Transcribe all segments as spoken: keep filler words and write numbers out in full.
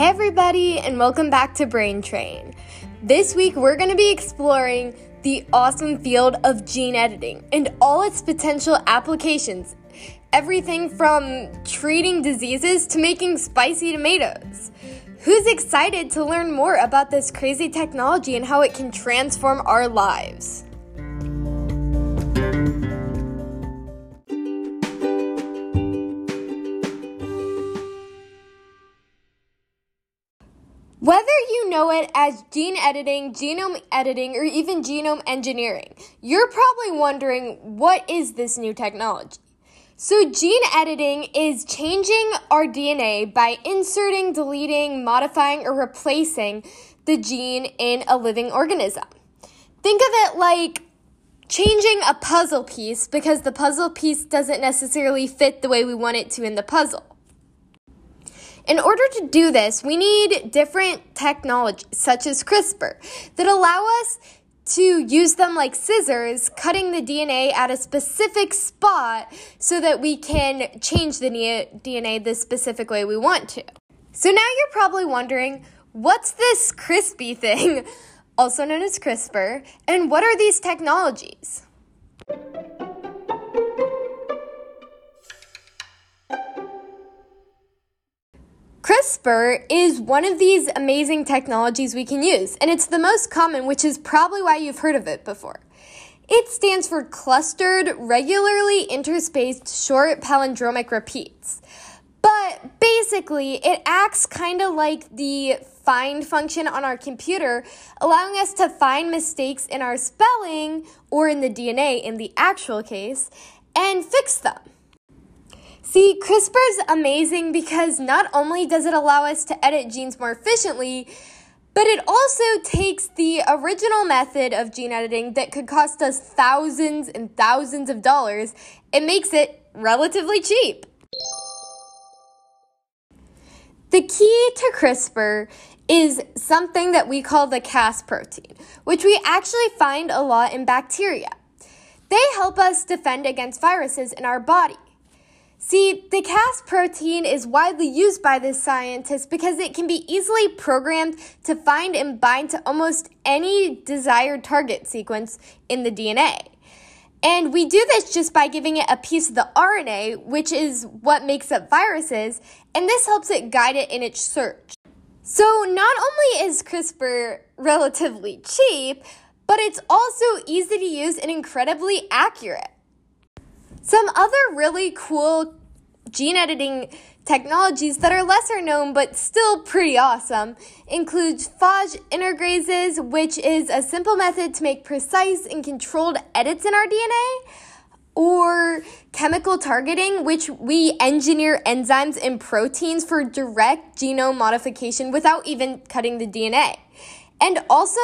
Hey everybody, and welcome back to Brain Train. This week we're going to be exploring the awesome field of gene editing and all its potential applications. Everything from treating diseases to making spicy tomatoes. Who's excited to learn more about this crazy technology and how it can transform our lives? Whether you know it as gene editing, genome editing, or even genome engineering, you're probably wondering, what is this new technology? So gene editing is changing our D N A by inserting, deleting, modifying, or replacing the gene in a living organism. Think of it like changing a puzzle piece because the puzzle piece doesn't necessarily fit the way we want it to in the puzzle. In order to do this, we need different technologies, such as CRISPR, that allow us to use them like scissors, cutting the D N A at a specific spot so that we can change the D N A the specific way we want to. So now you're probably wondering, what's this crispy thing, also known as CRISPR, and what are these technologies? CRISPR is one of these amazing technologies we can use, and it's the most common, which is probably why you've heard of it before. It stands for clustered, regularly interspaced, short palindromic repeats. But basically, it acts kind of like the find function on our computer, allowing us to find mistakes in our spelling, or in the D N A in the actual case, and fix them. See, CRISPR's amazing because not only does it allow us to edit genes more efficiently, but it also takes the original method of gene editing that could cost us thousands and thousands of dollars and makes it relatively cheap. The key to CRISPR is something that we call the Cas protein, which we actually find a lot in bacteria. They help us defend against viruses in our body. See, the Cas protein is widely used by this scientist because it can be easily programmed to find and bind to almost any desired target sequence in the D N A. And we do this just by giving it a piece of the R N A, which is what makes up viruses, and this helps it guide it in its search. So not only is CRISPR relatively cheap, but it's also easy to use and incredibly accurate. Some other really cool gene editing technologies that are lesser known but still pretty awesome include phage integrases, which is a simple method to make precise and controlled edits in our D N A, or chemical targeting, which we engineer enzymes and proteins for direct genome modification without even cutting the D N A, and also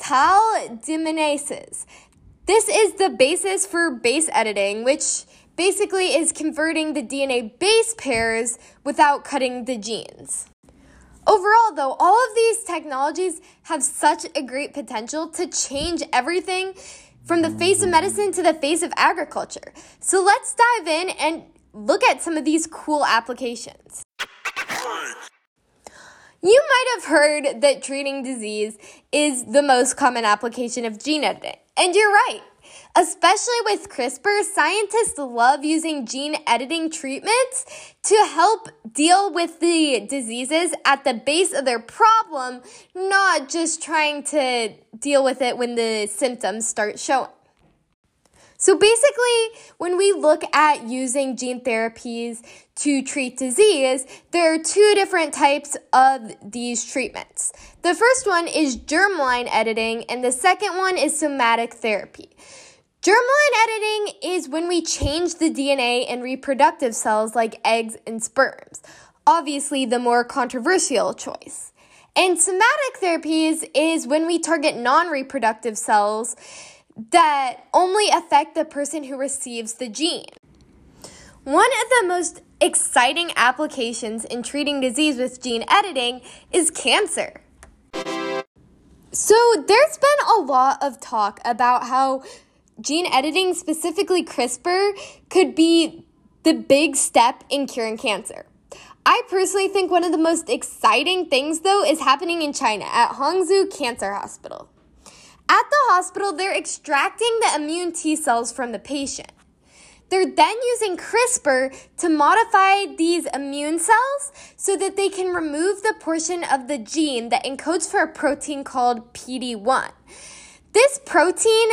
T A L deaminases. This is the basis for base editing, which basically is converting the D N A base pairs without cutting the genes. Overall, though, all of these technologies have such a great potential to change everything from the face of medicine to the face of agriculture. So let's dive in and look at some of these cool applications. You might have heard that treating disease is the most common application of gene editing. And you're right. Especially with CRISPR, scientists love using gene editing treatments to help deal with the diseases at the base of their problem, not just trying to deal with it when the symptoms start showing. So basically, when we look at using gene therapies to treat disease, there are two different types of these treatments. The first one is germline editing, and the second one is somatic therapy. Germline editing is when we change the D N A in reproductive cells like eggs and sperms, obviously the more controversial choice. And somatic therapies is when we target non-reproductive cells that only affect the person who receives the gene. One of the most exciting applications in treating disease with gene editing is cancer. So there's been a lot of talk about how gene editing, specifically CRISPR, could be the big step in curing cancer. I personally think one of the most exciting things, though, is happening in China at Hangzhou Cancer Hospital. At the hospital, they're extracting the immune T cells from the patient. They're then using CRISPR to modify these immune cells so that they can remove the portion of the gene that encodes for a protein called P D one. This protein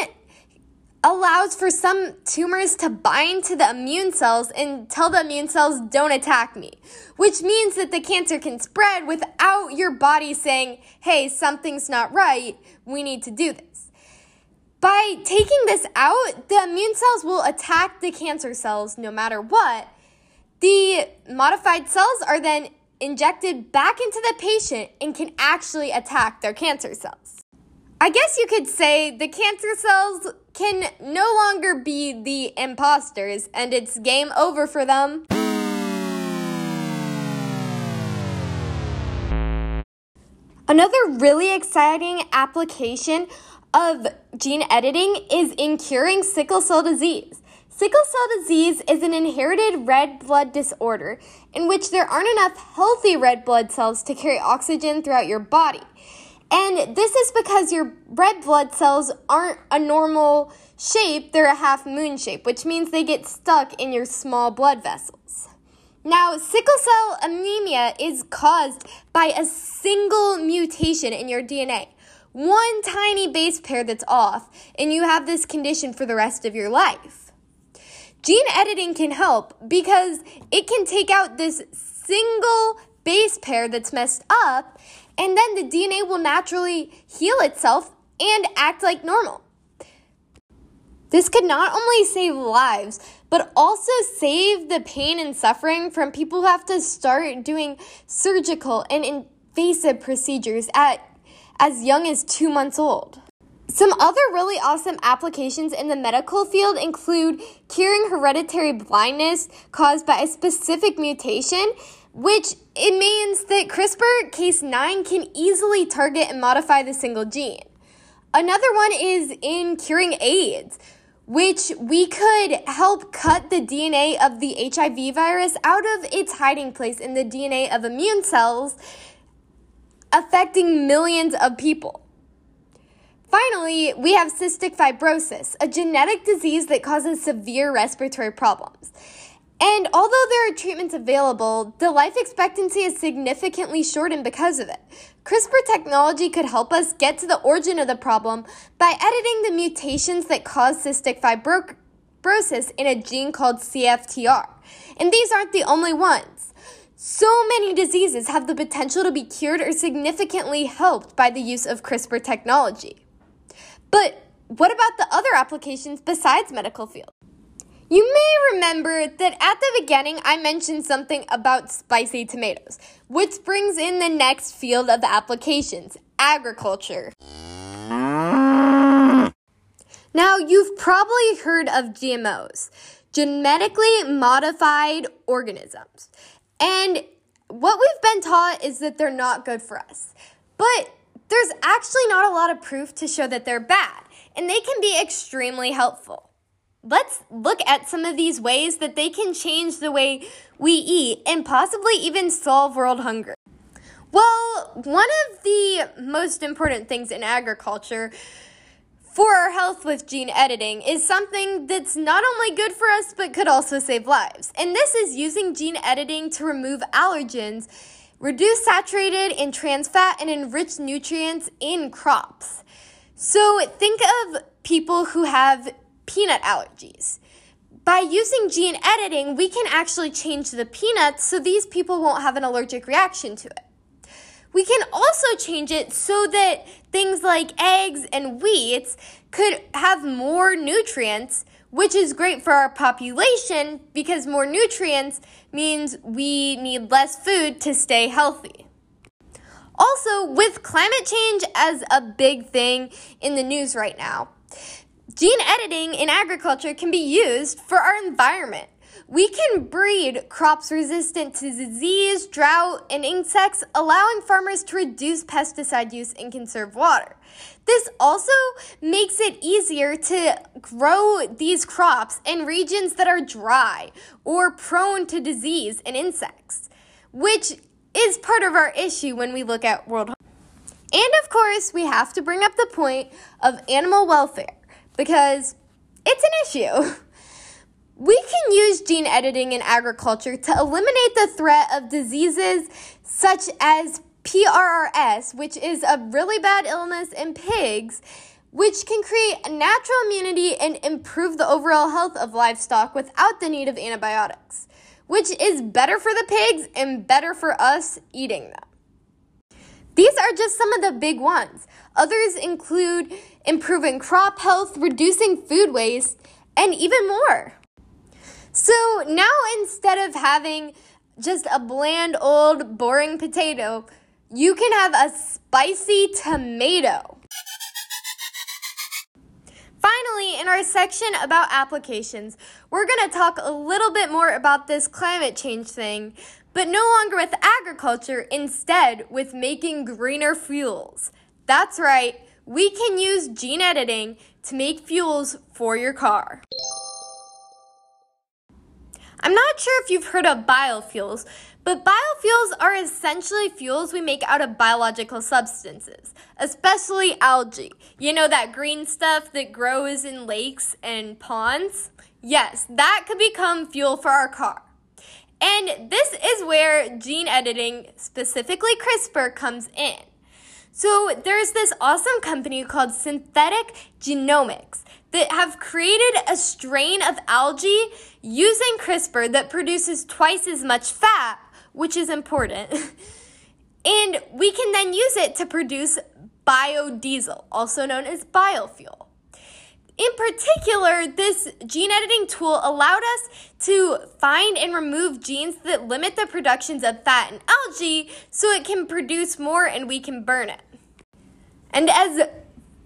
allows for some tumors to bind to the immune cells and tell the immune cells, don't attack me, which means that the cancer can spread without your body saying, hey, something's not right, we need to do this. By taking this out, the immune cells will attack the cancer cells no matter what. The modified cells are then injected back into the patient and can actually attack their cancer cells. I guess you could say the cancer cells can no longer be the imposters, and it's game over for them. Another really exciting application of gene editing is in curing sickle cell disease. Sickle cell disease is an inherited red blood disorder in which there aren't enough healthy red blood cells to carry oxygen throughout your body. And this is because your red blood cells aren't a normal shape, they're a half moon shape, which means they get stuck in your small blood vessels. Now, sickle cell anemia is caused by a single mutation in your D N A. One tiny base pair that's off, and you have this condition for the rest of your life. Gene editing can help because it can take out this single base pair that's messed up, and then the D N A will naturally heal itself and act like normal. This could not only save lives, but also save the pain and suffering from people who have to start doing surgical and invasive procedures at as young as two months old. Some other really awesome applications in the medical field include curing hereditary blindness caused by a specific mutation, which it means that CRISPR Cas nine can easily target and modify the single gene. Another one is in curing AIDS, which we could help cut the D N A of the H I V virus out of its hiding place in the D N A of immune cells, affecting millions of people. Finally, we have cystic fibrosis, a genetic disease that causes severe respiratory problems. And although there are treatments available, the life expectancy is significantly shortened because of it. CRISPR technology could help us get to the origin of the problem by editing the mutations that cause cystic fibrosis in a gene called C F T R. And these aren't the only ones. So many diseases have the potential to be cured or significantly helped by the use of CRISPR technology. But what about the other applications besides medical field? You may remember that at the beginning I mentioned something about spicy tomatoes, which brings in the next field of the applications, agriculture. Now, you've probably heard of G M Os, genetically modified organisms. And what we've been taught is that they're not good for us. But there's actually not a lot of proof to show that they're bad, and they can be extremely helpful. Let's look at some of these ways that they can change the way we eat and possibly even solve world hunger. Well, one of the most important things in agriculture for our health with gene editing is something that's not only good for us, but could also save lives. And this is using gene editing to remove allergens, reduce saturated and trans fat, and enrich nutrients in crops. So think of people who have peanut allergies. By using gene editing, we can actually change the peanuts so these people won't have an allergic reaction to it. We can also change it so that things like eggs and wheat could have more nutrients, which is great for our population because more nutrients means we need less food to stay healthy. Also, with climate change as a big thing in the news right now, gene editing in agriculture can be used for our environment. We can breed crops resistant to disease, drought, and insects, allowing farmers to reduce pesticide use and conserve water. This also makes it easier to grow these crops in regions that are dry or prone to disease and insects. which is part of our issue when we look at world. And of course, we have to bring up the point of animal welfare because it's an issue. We can use gene editing in agriculture to eliminate the threat of diseases such as P R R S, which is a really bad illness in pigs, which can create natural immunity and improve the overall health of livestock without the need of antibiotics, which is better for the pigs and better for us eating them. These are just some of the big ones. Others include improving crop health, reducing food waste, and even more. So now instead of having just a bland, old, boring potato, you can have a spicy tomato. Finally, in our section about applications, we're going to talk a little bit more about this climate change thing, but no longer with agriculture, instead with making greener fuels. That's right, we can use gene editing to make fuels for your car. I'm not sure if you've heard of biofuels, but biofuels are essentially fuels we make out of biological substances, especially algae. You know, that green stuff that grows in lakes and ponds? Yes, that could become fuel for our car. And this is where gene editing, specifically CRISPR, comes in. So there's this awesome company called Synthetic Genomics that have created a strain of algae using CRISPR that produces twice as much fat, which is important. And we can then use it to produce biodiesel, also known as biofuel. In particular, this gene editing tool allowed us to find and remove genes that limit the productions of fat and algae so it can produce more and we can burn it. And as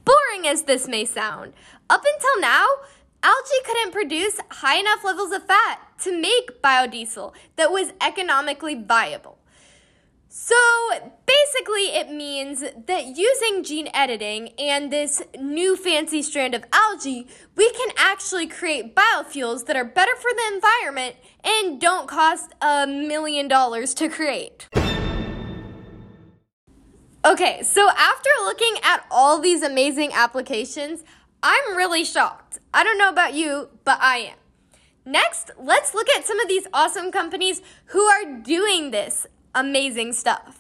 boring as this may sound, up until now, algae couldn't produce high enough levels of fat to make biodiesel that was economically viable. So basically it means that using gene editing and this new fancy strand of algae, we can actually create biofuels that are better for the environment and don't cost a million dollars to create. Okay, so after looking at all these amazing applications, I'm really shocked. I don't know about you, but I am. Next, let's look at some of these awesome companies who are doing this amazing stuff.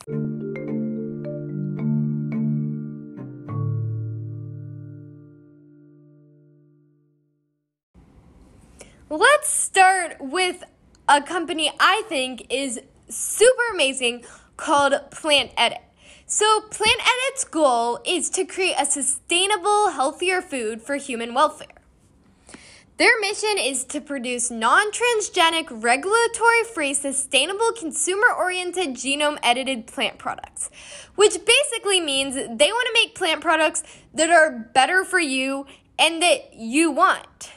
Let's start with a company I think is super amazing called Plant Edit. So Plant Edit's goal is to create a sustainable, healthier food for human welfare. Their mission is to produce non-transgenic, regulatory-free, sustainable, consumer-oriented, genome-edited plant products, which basically means they want to make plant products that are better for you and that you want.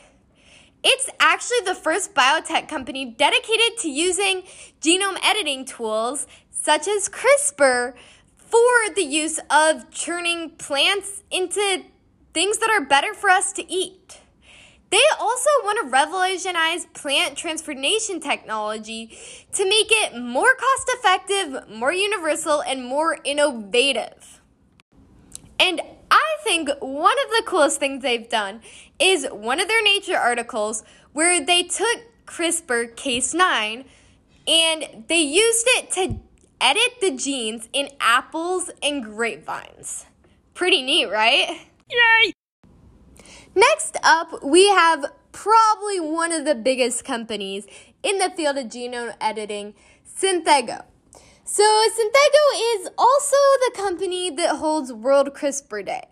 It's actually the first biotech company dedicated to using genome editing tools such as CRISPR for the use of turning plants into things that are better for us to eat. They also want to revolutionize plant transformation technology to make it more cost-effective, more universal, and more innovative. And I think one of the coolest things they've done is one of their Nature articles where they took CRISPR Cas nine and they used it to edit the genes in apples and grapevines. Pretty neat, right? Yay! Next up, we have probably one of the biggest companies in the field of genome editing, Synthego. So Synthego is also the company that holds World CRISPR Day,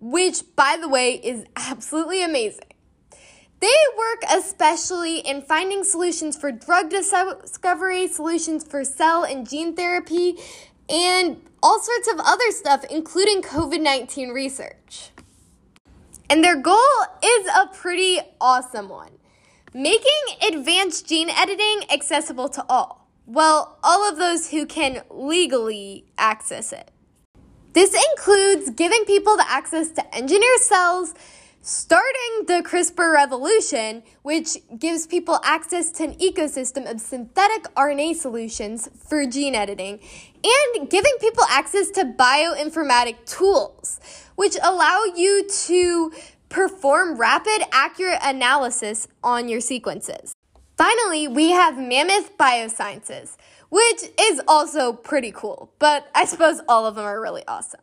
which, by the way, is absolutely amazing. They work especially in finding solutions for drug discovery, solutions for cell and gene therapy, and all sorts of other stuff, including COVID nineteen research. And their goal is a pretty awesome one. Making advanced gene editing accessible to all. Well, all of those who can legally access it. This includes giving people the access to engineered cells starting the CRISPR revolution, which gives people access to an ecosystem of synthetic R N A solutions for gene editing, and giving people access to bioinformatic tools, which allow you to perform rapid, accurate analysis on your sequences. Finally, we have Mammoth Biosciences, which is also pretty cool, but I suppose all of them are really awesome.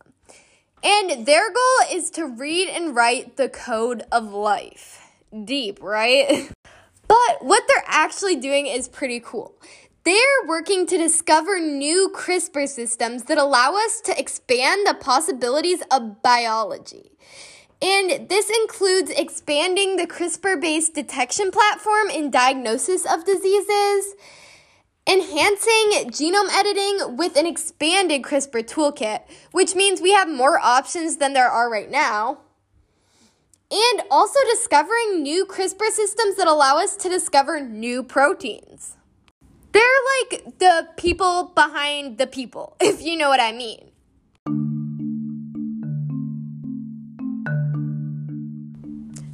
And their goal is to read and write the code of life. Deep, right? But what they're actually doing is pretty cool. They're working to discover new CRISPR systems that allow us to expand the possibilities of biology. And this includes expanding the CRISPR-based detection platform in diagnosis of diseases, enhancing genome editing with an expanded CRISPR toolkit, which means we have more options than there are right now, and also discovering new CRISPR systems that allow us to discover new proteins. They're like the people behind the people, if you know what I mean.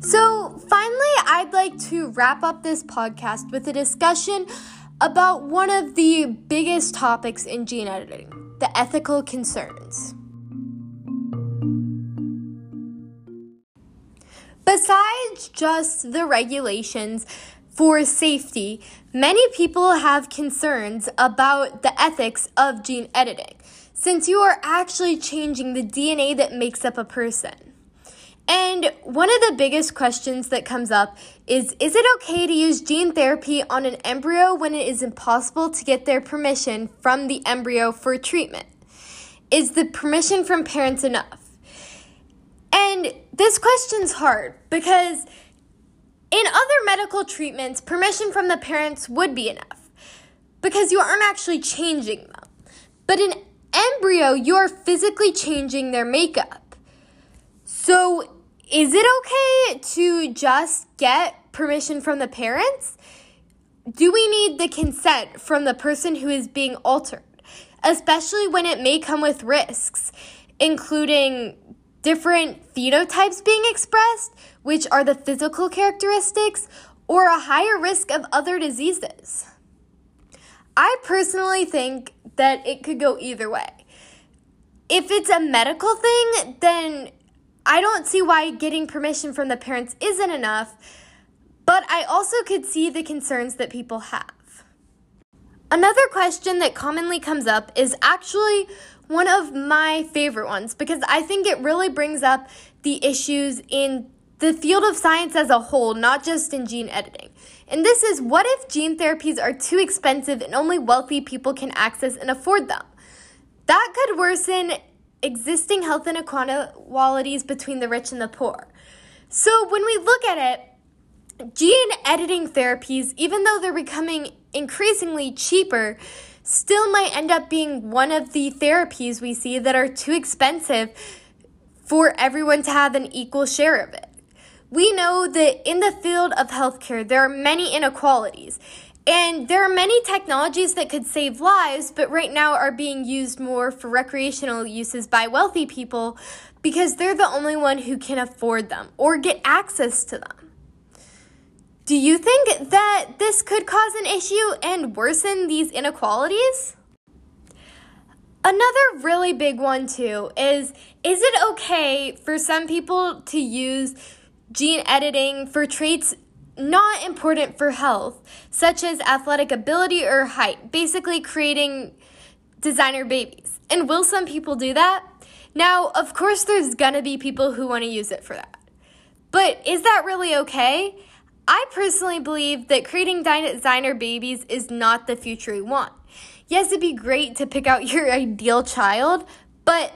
So finally, I'd like to wrap up this podcast with a discussion about one of the biggest topics in gene editing, the ethical concerns. Besides just the regulations for safety, many people have concerns about the ethics of gene editing, since you are actually changing the D N A that makes up a person. And one of the biggest questions that comes up is, is it okay to use gene therapy on an embryo when it is impossible to get their permission from the embryo for treatment? Is the permission from parents enough? And this question's hard because in other medical treatments, permission from the parents would be enough because you aren't actually changing them. But in embryo, you're physically changing their makeup. So is it okay to just get permission from the parents? Do we need the consent from the person who is being altered, especially when it may come with risks, including different phenotypes being expressed, which are the physical characteristics, or a higher risk of other diseases? I personally think that it could go either way. If it's a medical thing, then I don't see why getting permission from the parents isn't enough, but I also could see the concerns that people have. Another question that commonly comes up is actually one of my favorite ones because I think it really brings up the issues in the field of science as a whole, not just in gene editing. And this is, what if gene therapies are too expensive and only wealthy people can access and afford them? That could worsen existing health inequalities between the rich and the poor. So when we look at it, gene editing therapies, even though they're becoming increasingly cheaper, still might end up being one of the therapies we see that are too expensive for everyone to have an equal share of it. We know that in the field of healthcare, there are many inequalities, and there are many technologies that could save lives, but right now are being used more for recreational uses by wealthy people because they're the only one who can afford them or get access to them. Do you think that this could cause an issue and worsen these inequalities? Another really big one too is, is it okay for some people to use gene editing for traits not important for health, such as athletic ability or height, basically creating designer babies? And will some people do that? Now, of course, there's gonna be people who wanna use it for that. But is that really okay? I personally believe that creating designer babies is not the future we want. Yes, it'd be great to pick out your ideal child, but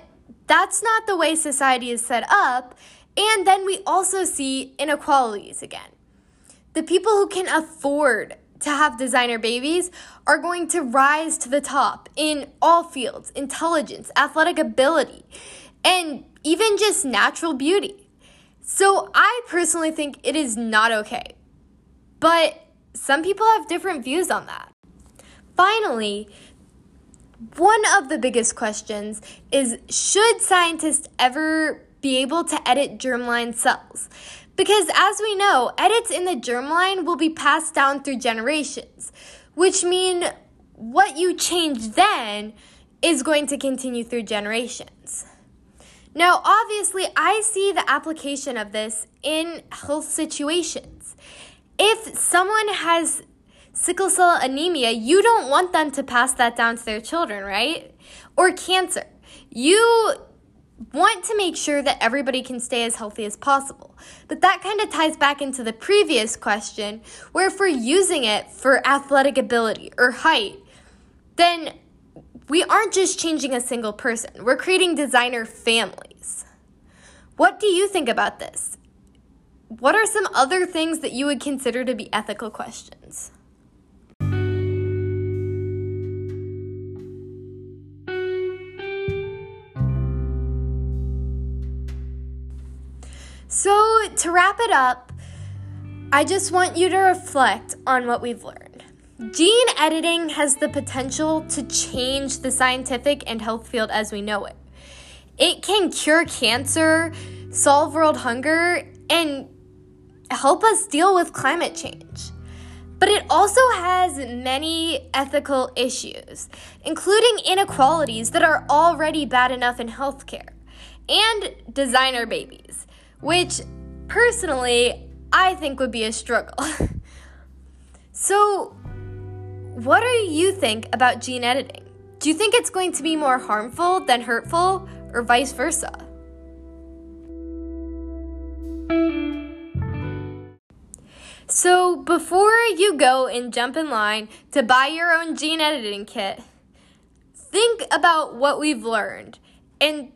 that's not the way society is set up. And then we also see inequalities again. The people who can afford to have designer babies are going to rise to the top in all fields: intelligence, athletic ability, and even just natural beauty. So I personally think it is not okay. But some people have different views on that. Finally, one of the biggest questions is, should scientists ever be able to edit germline cells. Because as we know, edits in the germline will be passed down through generations, which mean what you change then is going to continue through generations. Now, obviously, I see the application of this in health situations. If someone has sickle cell anemia, you don't want them to pass that down to their children, right? Or cancer. You want to make sure that everybody can stay as healthy as possible. But that kind of ties back into the previous question, where if we're using it for athletic ability or height, then we aren't just changing a single person. We're creating designer families. What do you think about this? What are some other things that you would consider to be ethical questions? So to wrap it up, I just want you to reflect on what we've learned. Gene editing has the potential to change the scientific and health field as we know it. It can cure cancer, solve world hunger, and help us deal with climate change. But it also has many ethical issues, including inequalities that are already bad enough in healthcare, and designer babies, which personally I think would be a struggle. So, what do you think about gene editing? Do you think it's going to be more harmful than hurtful, or vice versa? So before you go and jump in line to buy your own gene editing kit, think about what we've learned and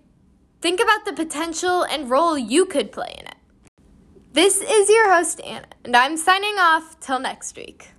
think about the potential and role you could play in it. This is your host, Anna, and I'm signing off till next week.